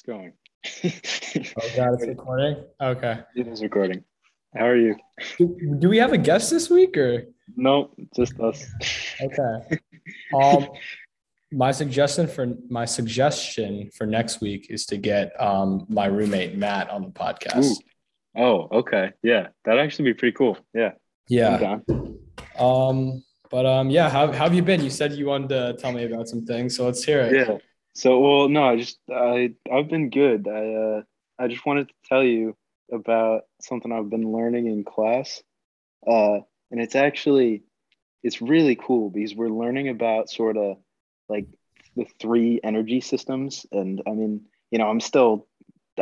It's going. Oh God, it's recording? Okay. It is recording. How are you? Do we have a guest this week or? No, just us. Okay. My suggestion for next week is to get my roommate Matt on the podcast. Ooh. Oh, okay. Yeah. That'd actually be pretty cool. Yeah. Yeah. But how have you been? You said you wanted to tell me about some things, so let's hear it. Yeah. So, well, no, I've been good. I just wanted to tell you about something I've been learning in class. And it's really cool because we're learning about sort of like the three energy systems. And I mean, you know, I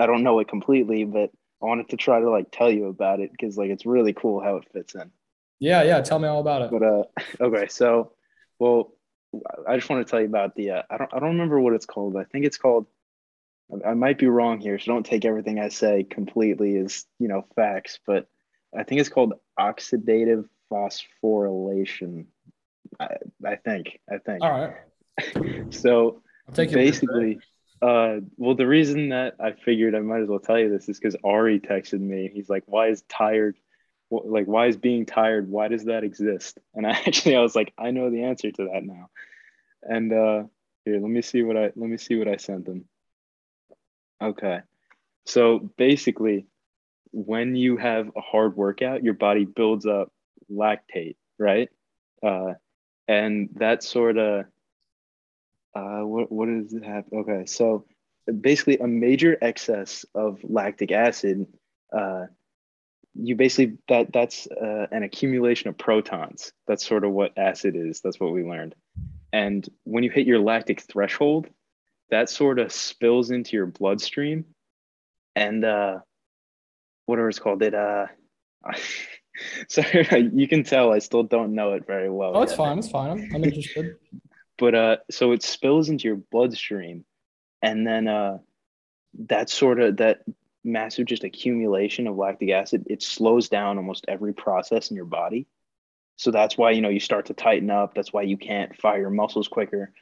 don't know it completely, but I wanted to try to like tell you about it because like, it's really cool how it fits in. Yeah. Tell me all about it. But, okay. So, well, I just want to tell you about the, I don't remember what it's called. I think it's called, I might be wrong here, so don't take everything I say completely as, you know, facts, but I think it's called oxidative phosphorylation. I think. All right. So basically, the reason that I figured I might as well tell you this is because Ari texted me. He's like, why is being tired? Why does that exist? And I was like, I know the answer to that now. And here, let me see what I sent them. Okay. So basically, when you have a hard workout, your body builds up lactate, right? And that sort of, what does it have? Okay. So basically a major excess of lactic acid, that's an accumulation of protons. That's sort of what acid is. That's what we learned. And when you hit your lactic threshold, that sort of spills into your bloodstream, and whatever it's called, sorry, you can tell I still don't know it very well. Oh, it's fine. I'm interested. But so it spills into your bloodstream, and then that massive just accumulation of lactic acid, it slows down almost every process in your body. So that's why, you know, you start to tighten up. That's why you can't fire your muscles quicker.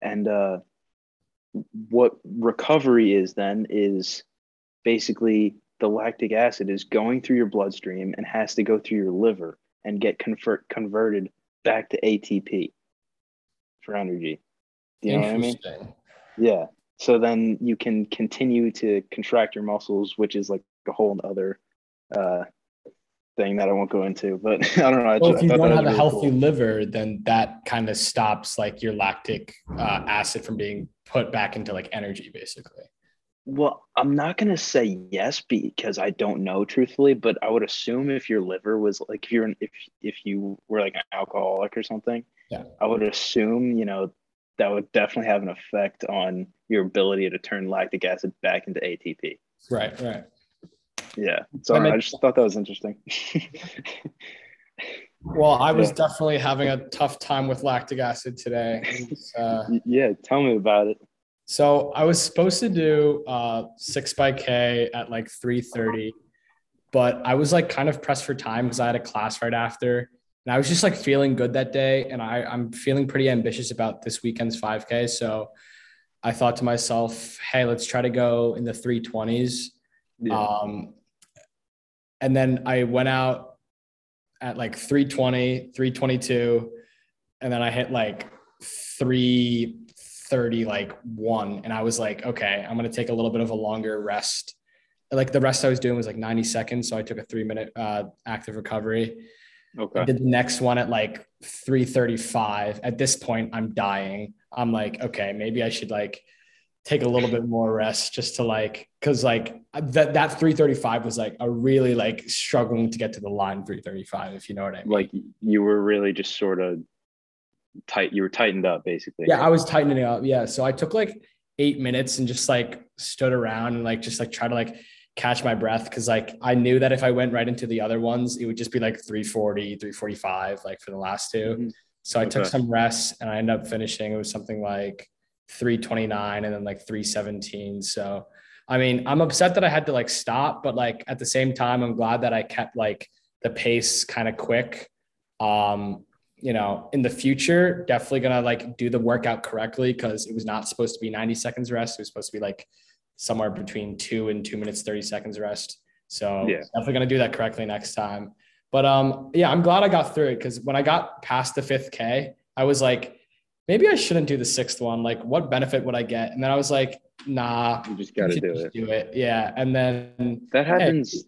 And what recovery is then is basically the lactic acid is going through your bloodstream and has to go through your liver and get converted back to ATP for energy. Do you know what I mean? Yeah. So then you can continue to contract your muscles, which is like a whole other thing that I won't go into. But I don't know. If you don't have a healthy liver, then that kind of stops like your lactic acid from being put back into like energy, basically. Well, I'm not going to say yes because I don't know truthfully, but I would assume if your liver was like if you were like an alcoholic or something, yeah. I would assume, you know, that would definitely have an effect on your ability to turn lactic acid back into ATP. Right. Yeah. Sorry, I just thought that was interesting. Well, I was definitely having a tough time with lactic acid today. Yeah, tell me about it. So I was supposed to do 6x K at like 3:30, but I was like kind of pressed for time because I had a class right after. And I was just like feeling good that day. And I'm feeling pretty ambitious about this weekend's 5K. So I thought to myself, hey, let's try to go in the 320s. Yeah. And then I went out at like 320, 322. And then I hit like 3:30, like 1. And I was like, okay, I'm going to take a little bit of a longer rest. Like the rest I was doing was like 90 seconds. So I took a 3-minute active recovery. Okay. I did the next one at like 3:35. At this point, I'm dying. I'm like, okay, maybe I should like take a little bit more rest just to like, cause like that 3:35 was like a really like struggling to get to the line 3:35, if you know what I mean. Like you were really just sort of you were tightened up basically. Yeah, I was tightening up. Yeah. So I took like 8 minutes and just like stood around and like, just like try to like catch my breath. Cause like, I knew that if I went right into the other ones, it would just be like 340, 345, like for the last two. Mm-hmm. So I took some rest and I ended up finishing. It was something like 329 and then like 317. So, I mean, I'm upset that I had to like stop, but like at the same time, I'm glad that I kept like the pace kind of quick. You know, in the future, definitely going to like do the workout correctly. Cause it was not supposed to be 90 seconds rest. It was supposed to be like somewhere between 2 and 2 minutes, 30 seconds rest. So yeah, definitely going to do that correctly next time. But yeah, I'm glad I got through it, because when I got past the 5K, I was like, maybe I shouldn't do the 6th one. Like, what benefit would I get? And then I was like, nah, you just got to do it. Yeah. And then that happens. Hey,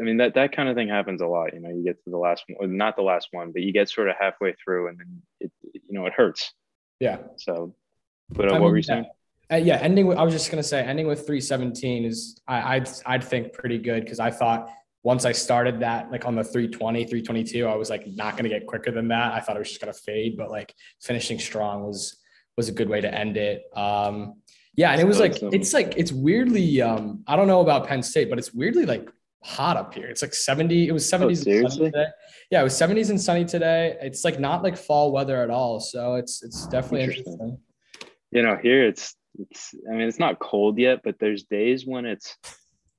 I mean, that kind of thing happens a lot. You know, you get to the last one, or not the last one, but you get sort of halfway through and then it hurts. Yeah. So, but what were you saying? Yeah. I was just going to say ending with 317 is, I'd think pretty good. Cause I thought once I started that, like on the 320, 322, I was like, not going to get quicker than that. I thought it was just going to fade, but like finishing strong was a good way to end it. Yeah. And it was like, it's weirdly, I don't know about Penn State, but it's weirdly like hot up here. It's like 70, it was 70s and sunny today. Yeah, it was 70s and sunny today. It's like not like fall weather at all. So it's definitely interesting. You know, here it's I mean, it's not cold yet, but there's days when it's,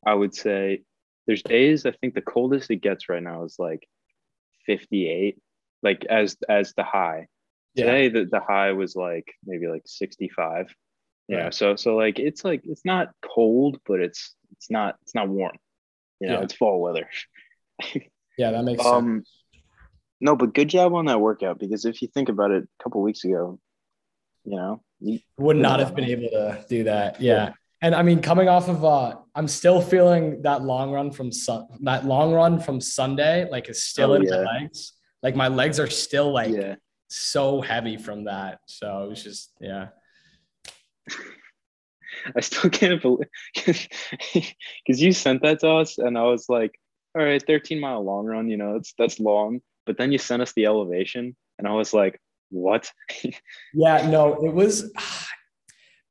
I would say there's days, I think the coldest it gets right now is like 58, like as the high. Yeah. Today the high was like maybe like 65. Yeah. You know, so like it's not cold, but it's not warm. You know, yeah, it's fall weather. Yeah, that makes sense. No, but good job on that workout, because if you think about it, a couple of weeks ago, you know, you would not have been able to do that. Yeah. And I mean, coming off of, I'm still feeling that long run from Sunday, like is still in my legs. Like my legs are still like so heavy from that. So it was just, yeah. I still can't believe, because you sent that to us and I was like, all right, 13-mile long run, you know, that's long. But then you sent us the elevation and I was like, what? Yeah, no, it was,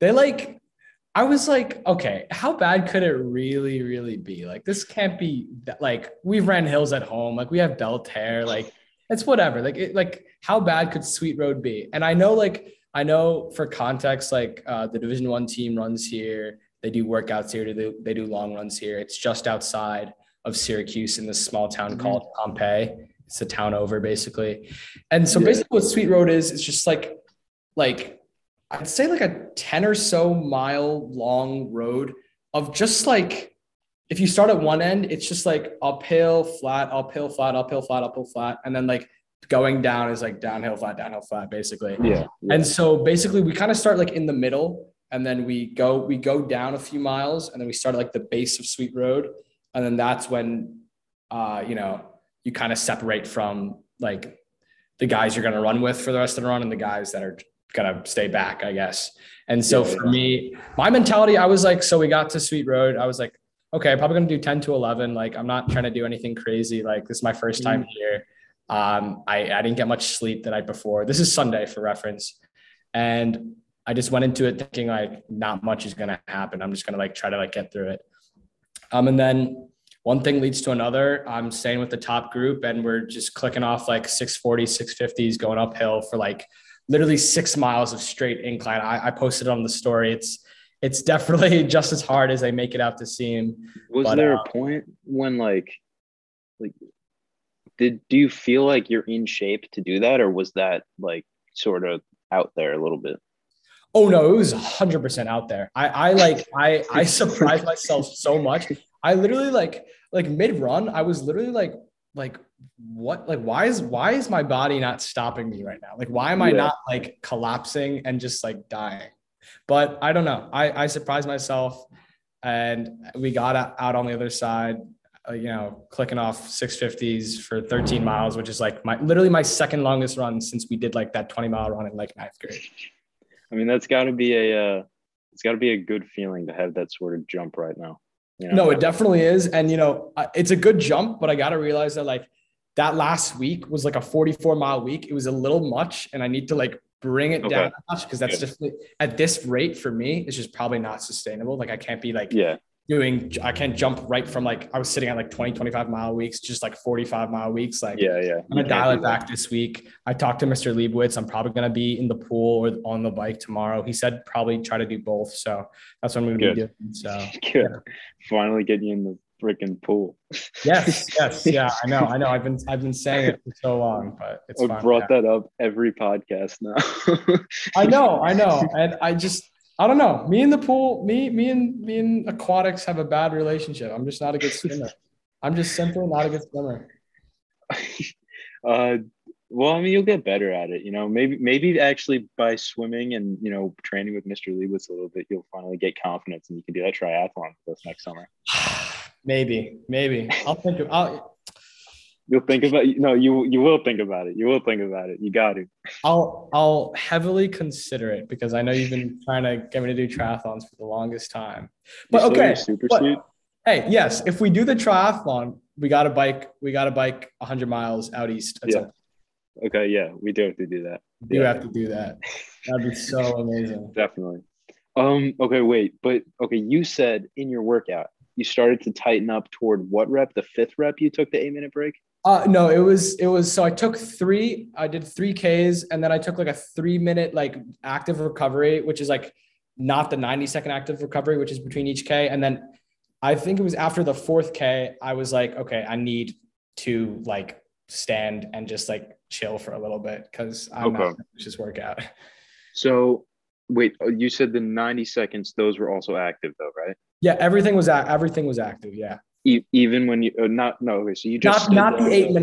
I was like, okay, how bad could it really, really be? Like, this can't be that, like, we've ran hills at home. Like we have belt hair, like it's whatever. Like, how bad could Sweet Road be? And I know for context, like the Division I team runs here. They do workouts here. They do long runs here. It's just outside of Syracuse in this small town called Pompeii. It's a town over, basically. And so basically what Sweet Road is, it's just like I'd say like a 10 or so mile long road of just like, if you start at one end, it's just like uphill, flat, uphill, flat, uphill, flat, uphill, flat. And then like going down is like downhill, flat, basically. Yeah. And so basically we kind of start like in the middle and then we go down a few miles and then we start at like the base of Sweet Road. And then that's when, you know, you kind of separate from like the guys you're going to run with for the rest of the run and the guys that are going to stay back, I guess. And so for me, my mentality, I was like, so we got to Sweet Road. I was like, okay, I'm probably going to do 10 to 11. Like, I'm not trying to do anything crazy. Like, this is my first time here. I didn't get much sleep the night before. This is Sunday for reference. And I just went into it thinking like not much is going to happen. I'm just going to like try to like get through it. And then one thing leads to another. I'm staying with the top group and we're just clicking off like 640, 650s going uphill for like literally 6 miles of straight incline. I posted on the story. It's definitely just as hard as they make it out to seem. Was there a point when like, do you feel like you're in shape to do that? Or was that like sort of out there a little bit? Oh no, it was 100% out there. I surprised myself so much. I literally like mid run, I was literally like what, like why is my body not stopping me right now? Like why am I not like collapsing and just like dying? But I don't know. I surprised myself, and we got out on the other side, you know, clicking off 650s for 13 miles, which is like literally my second longest run since we did like that 20-mile run in like 9th grade. I mean, that's got to be a good feeling to have that sort of jump right now. You know? No, it definitely is. And, you know, it's a good jump, but I got to realize that like that last week was like a 44-mile week. It was a little much and I need to like bring it down a notch, because that's just at this rate for me, it's just probably not sustainable. Like I can't be like I can't jump right from like, I was sitting at like 20, 25-mile weeks, just like 45-mile weeks. Like I'm going to dial it back this week. I talked to Mr. Leibowitz. I'm probably going to be in the pool or on the bike tomorrow. He said probably try to do both. So that's what I'm going to be doing. So Finally getting you in the freaking pool. Yes. Yeah, I know. I've been saying it for so long, but it's fine. I've brought that up every podcast now. I know. And I just, I don't know. Me and the pool, me and aquatics have a bad relationship. I'm just not a good swimmer. I'm just simple, not a good swimmer. Well, I mean, you'll get better at it. You know, maybe actually by swimming and, you know, training with Mr. Leibowitz a little bit, you'll finally get confidence and you can do that triathlon with us next summer. Maybe. You'll think about it. No, you will think about it. You will think about it. You got to. I'll heavily consider it because I know you've been trying to get me to do triathlons for the longest time. But okay. Hey, yes. If we do the triathlon, we got to bike 100 miles out east. Okay. Yeah. We do have to do that. You have to do that. That'd be so amazing. Definitely. Okay. Wait, but okay. You said in your workout, you started to tighten up toward what rep? The fifth rep you took the 8-minute break? No, it was, so I did 3Ks and then I took like a 3-minute, like active recovery, which is like not the 90-second active recovery, which is between each K. And then I think it was after the fourth K, I was like, okay, I need to like stand and just like chill for a little bit. Cause I'm not just workout. So wait, you said the 90 seconds, those were also active though, right? Yeah, everything was active. Yeah. Even when you so you just not the 8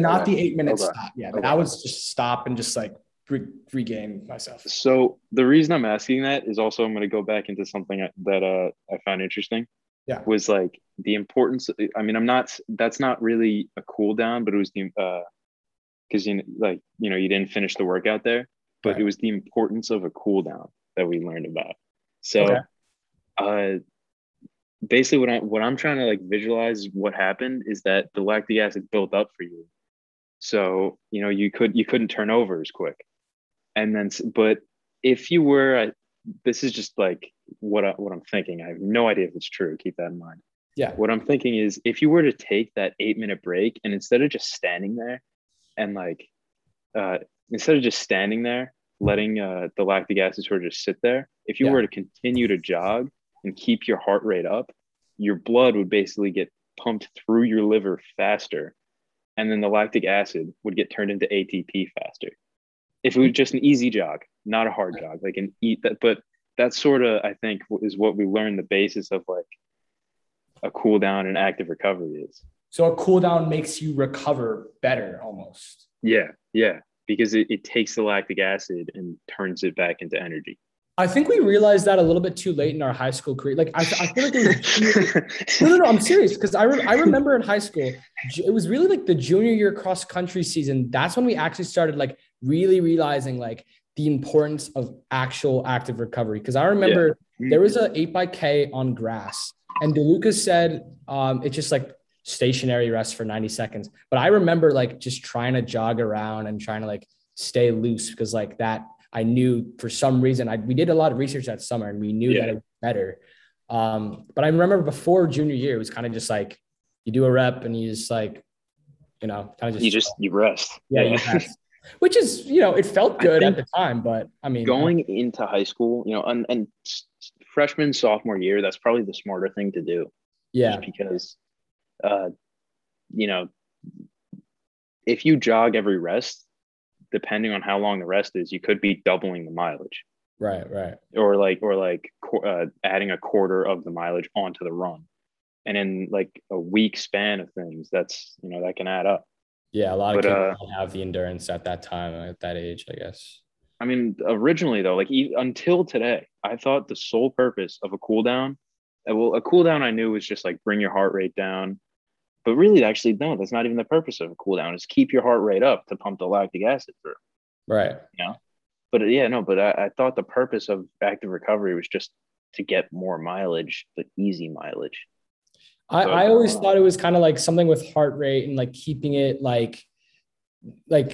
minute stop. Yeah, that was just stop and just like regain myself. So the reason I'm asking that is also I'm going to go back into something that I found interesting. Yeah, was like the importance. I mean, that's not really a cool down, but it was the because you didn't finish the workout there, but It was the importance of a cool down that we learned about. So, basically what I'm trying to like visualize what happened is that the lactic acid built up for you. So, you know, you couldn't turn over as quick. And then, but if you were, this is just like what I'm thinking. I have no idea if it's true. Keep that in mind. Yeah. What I'm thinking is if you were to take that 8-minute break and instead of just standing there, letting the lactic acid sort of just sit there, if you were to continue to jog and keep your heart rate up, your blood would basically get pumped through your liver faster. And then the lactic acid would get turned into ATP faster. If it was just an easy jog, not a hard jog, like an eat that, but that's sort of, I think, is what we learned the basis of like a cool down and active recovery is. So a cool down makes you recover better almost. Yeah. Yeah. Because it takes the lactic acid and turns it back into energy. I think we realized that a little bit too late in our high school career. Like I feel like no, I'm serious. Cause I remember in high school, it was really like the junior year cross country season. That's when we actually started like really realizing like the importance of actual active recovery. Cause I remember there was an 8x K on grass and DeLuca said, it's just like stationary rest for 90 seconds. But I remember like just trying to jog around and trying to like stay loose because like that, I knew for some reason we did a lot of research that summer and we knew that it was better. But I remember before junior year, it was kind of just like, you do a rep and you just like, you know, kind of just you rest. Yeah, you rest. Which is, you know, it felt good at the time, but I mean, going into high school, you know, and freshman, sophomore year, that's probably the smarter thing to do. Yeah. Just because, you know, if you jog every rest, depending on how long the rest is, you could be doubling the mileage. Right. Or adding a quarter of the mileage onto the run. And in like a week span of things, that's, you know, that can add up. Yeah. A lot of kids don't have the endurance at that time, at that age, I guess. I mean, originally though, like until today, I thought the sole purpose of a cool down, I knew was just like bring your heart rate down. But really, actually, no, that's not even the purpose of a cool down. It's keep your heart rate up to pump the lactic acid through. Right. Yeah. You know? But yeah, no, but I thought the purpose of active recovery was just to get more mileage, but easy mileage. I always thought it was kind of like something with heart rate and like keeping it like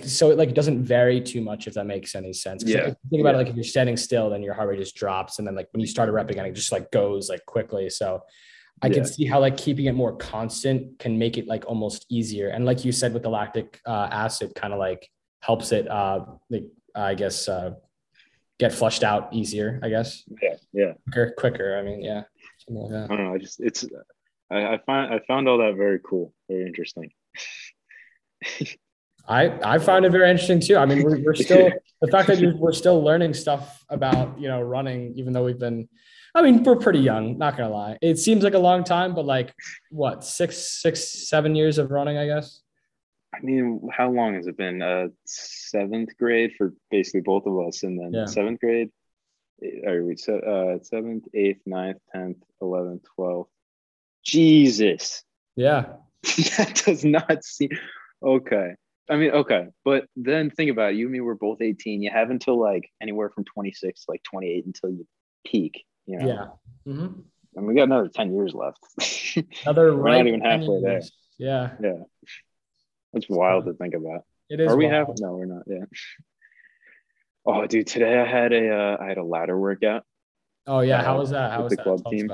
so it like doesn't vary too much, if that makes any sense. Yeah. Like, think about it, like if you're standing still, then your heart rate just drops. And then like when you start a rep again, it just like goes like quickly. So I can see how like keeping it more constant can make it like almost easier. And like you said, with the lactic acid kind of like helps it, get flushed out easier, I guess. Yeah. Quicker. I mean, yeah. Like that. I don't know. I found all that very cool, very interesting. I found it very interesting too. I mean, we're still, the fact that we're still learning stuff about, you know, running, even though we've been, I mean, we're pretty young, not going to lie. It seems like a long time, but like what, six, 7 years of running, I guess. I mean, how long has it been? Seventh grade for basically both of us. And then seventh grade, or we said, seventh, eighth, ninth, 10th, 11th, 12th. Jesus. Yeah. That does not seem okay. I mean, okay. But then think about it. You and me were both 18. You have until like anywhere from 26 to like 28 until you peak, you know? Yeah. Mm-hmm. And we got another 10 years left. Another we're right not even halfway there. Yeah. Yeah. It's wild to think about. It is. Are we halfway? No, we're not. Yeah. Oh, dude, today I had a ladder workout. Oh yeah, how was that? How was the club team?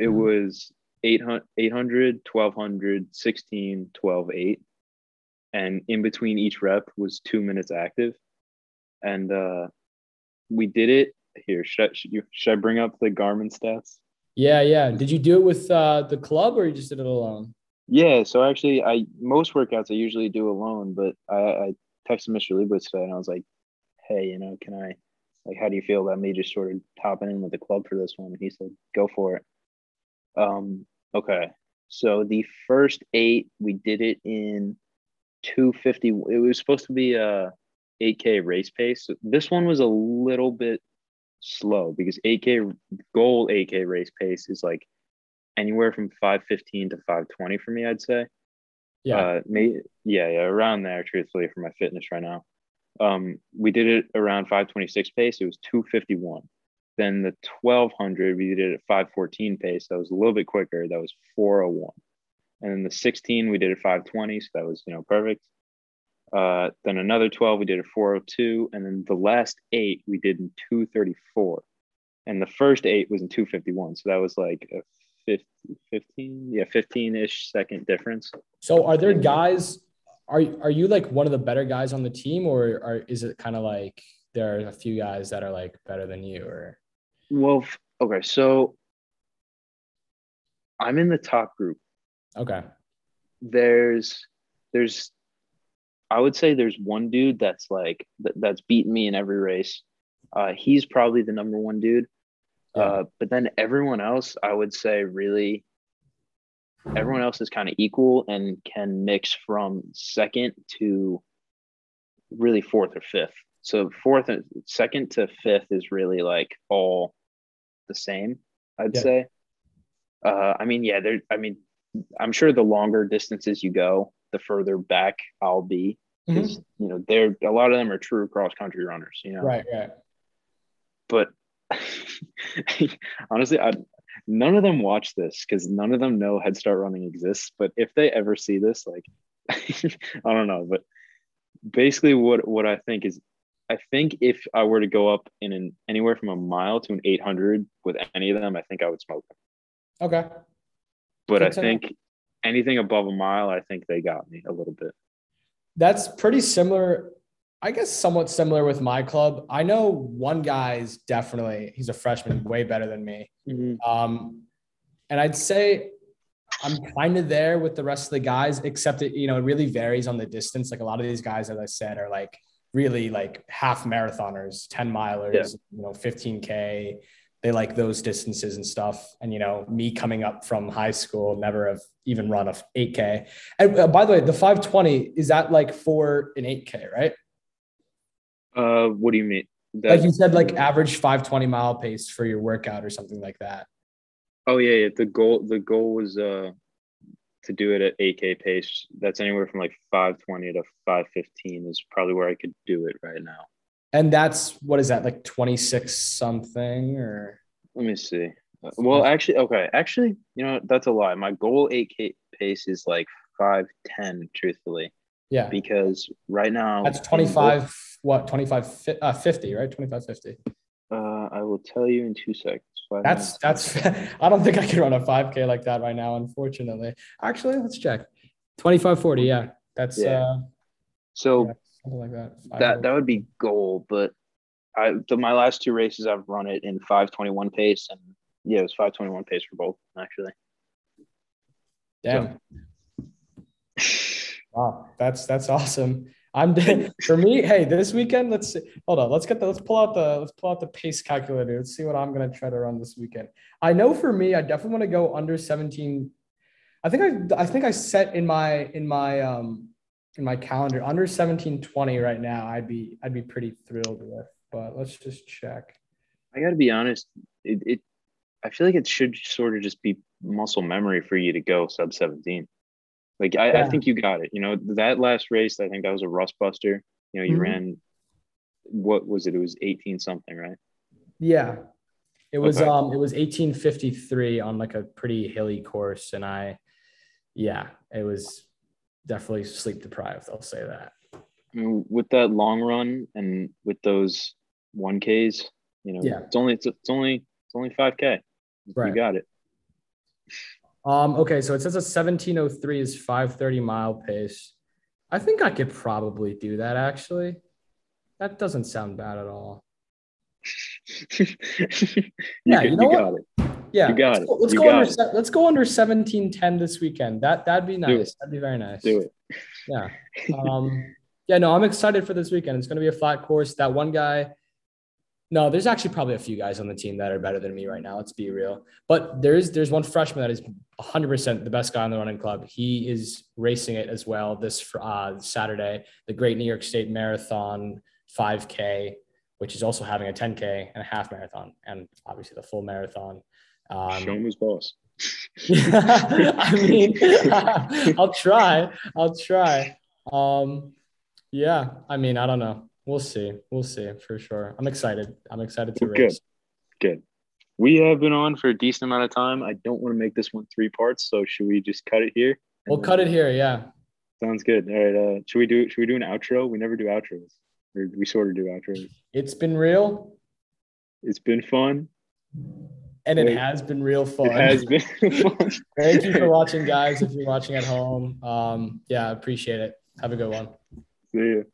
It was 800, 1200, 16, 12, 8, and in between each rep was 2 minutes active, and we did it here. Should I bring up the Garmin stats? Yeah. Did you do it with the club, or you just did it alone? Yeah, so actually, most workouts I usually do alone, but I texted Mr. Leibowitz today, and I was like, "Hey, you know, can I? Like, how do you feel about me just sort of topping in with the club for this one?" And he said, "Go for it." Okay. So the first 8, we did it in 2:50. It was supposed to be a 8K race pace. So this one was a little bit slow because 8K race pace is like anywhere from 5:15 to 5:20 for me, I'd say. Yeah. Yeah, around there, truthfully, for my fitness right now. We did it around 5:26 pace. It was 2:51. Then the 1200, we did it at 5:14 pace. That was a little bit quicker. That was 4:01. And then the 16, we did at 5:20. So that was, you know, perfect. Then another 12, we did at 4:02. And then the last 8, we did in 2:34. And the first 8 was in 2:51. So that was like a 15-ish second difference. So are there guys, are you like one of the better guys on the team, or is it kind of like there are a few guys that are like better than you? Or well, okay, so I'm in the top group. Okay. There's I would say there's one dude that's like that's beaten me in every race. He's probably the number one dude. But then everyone else, I would say really everyone else is kind of equal and can mix from second to really fourth or fifth. So second to fifth is really like all the same, I'd say. I mean, yeah, I'm sure the longer distances you go, the further back I'll be. Because, you know, a lot of them are true cross-country runners, you know. Right. But honestly, none of them watch this because none of them know Head Start Running exists. But if they ever see this, like, I don't know. But basically, what I think is, I think if I were to go up in anywhere from a mile to an 800 with any of them, I think I would smoke them. Okay. But I think anything above a mile, I think they got me a little bit. That's pretty similar. I guess somewhat similar with my club. I know one guy's definitely, he's a freshman, way better than me. Mm-hmm. And I'd say I'm kind of there with the rest of the guys, except it, you know, it really varies on the distance. Like a lot of these guys, as I said, are like really like half marathoners, 10 milers, you know, 15K. They like those distances and stuff. And, you know, me coming up from high school, never have even run a 8K. And by the way, the 520, is that like for an 8K, right? What do you mean? Like you said, like average 5:20 mile pace for your workout or something like that. Oh yeah. The goal was to do it at 8K pace. That's anywhere from like 5:20 to 5:15 is probably where I could do it right now. And that's what is that like 26 something or? Let me see. Well, actually, okay. Actually, you know that's a lie. My goal 8K pace is like 5:10. Truthfully. Yeah. Because right now that's 25. 50, right? 2550. I will tell you in 2 seconds. That's I don't think I can run a 5K like that right now, unfortunately. Actually, let's check. 2540, yeah. That's so something like that. That would be goal, but my last two races I've run it in 5:21 pace, and yeah, it was 5:21 pace for both, actually. Damn. So. Wow, that's awesome. I'm for me. Hey, this weekend, let's pull out the pace calculator. Let's see what I'm gonna try to run this weekend. I know for me, I definitely want to go under 17. I think I set in my calendar under 17:20 right now. I'd be pretty thrilled with. But let's just check. I gotta be honest. I feel like it should sort of just be muscle memory for you to go sub 17. Like I think you got it. You know, that last race, I think that was a rust buster. You know, you ran, what was it? It was 18 something, right? Yeah. It was, okay. It was 18:53 on like a pretty hilly course. And it was definitely sleep deprived. I'll say that. With that long run and with those 1Ks, you know, it's only 5K. Right. You got it. Okay, so it says a 17:03 is 5:30 mile pace. I think I could probably do that, actually. That doesn't sound bad at all. Yeah, you know what? Yeah, you got it. Let's go under 17:10 this weekend. That'd be nice. That'd be very nice. Do it. Yeah. Yeah, no, I'm excited for this weekend. It's going to be a flat course. That one guy. No, there's actually probably a few guys on the team that are better than me right now. Let's be real. But there's one freshman that is 100% the best guy on the running club. He is racing it as well this Saturday, the Great New York State Marathon 5K, which is also having a 10K and a half marathon, and obviously the full marathon. Show him his boss. I mean, I'll try. Yeah, I mean, I don't know. We'll see for sure. I'm excited to race. Good. We have been on for a decent amount of time. I don't want to make this one three parts, so should we just cut it here? We'll cut it here. Yeah. Sounds good. All right. Should we do an outro? We never do outros. Or we sort of do outros. It's been real. It's been fun. And it has been real fun. It has been fun. Thank you for watching, guys. If you're watching at home, yeah, appreciate it. Have a good one. See you.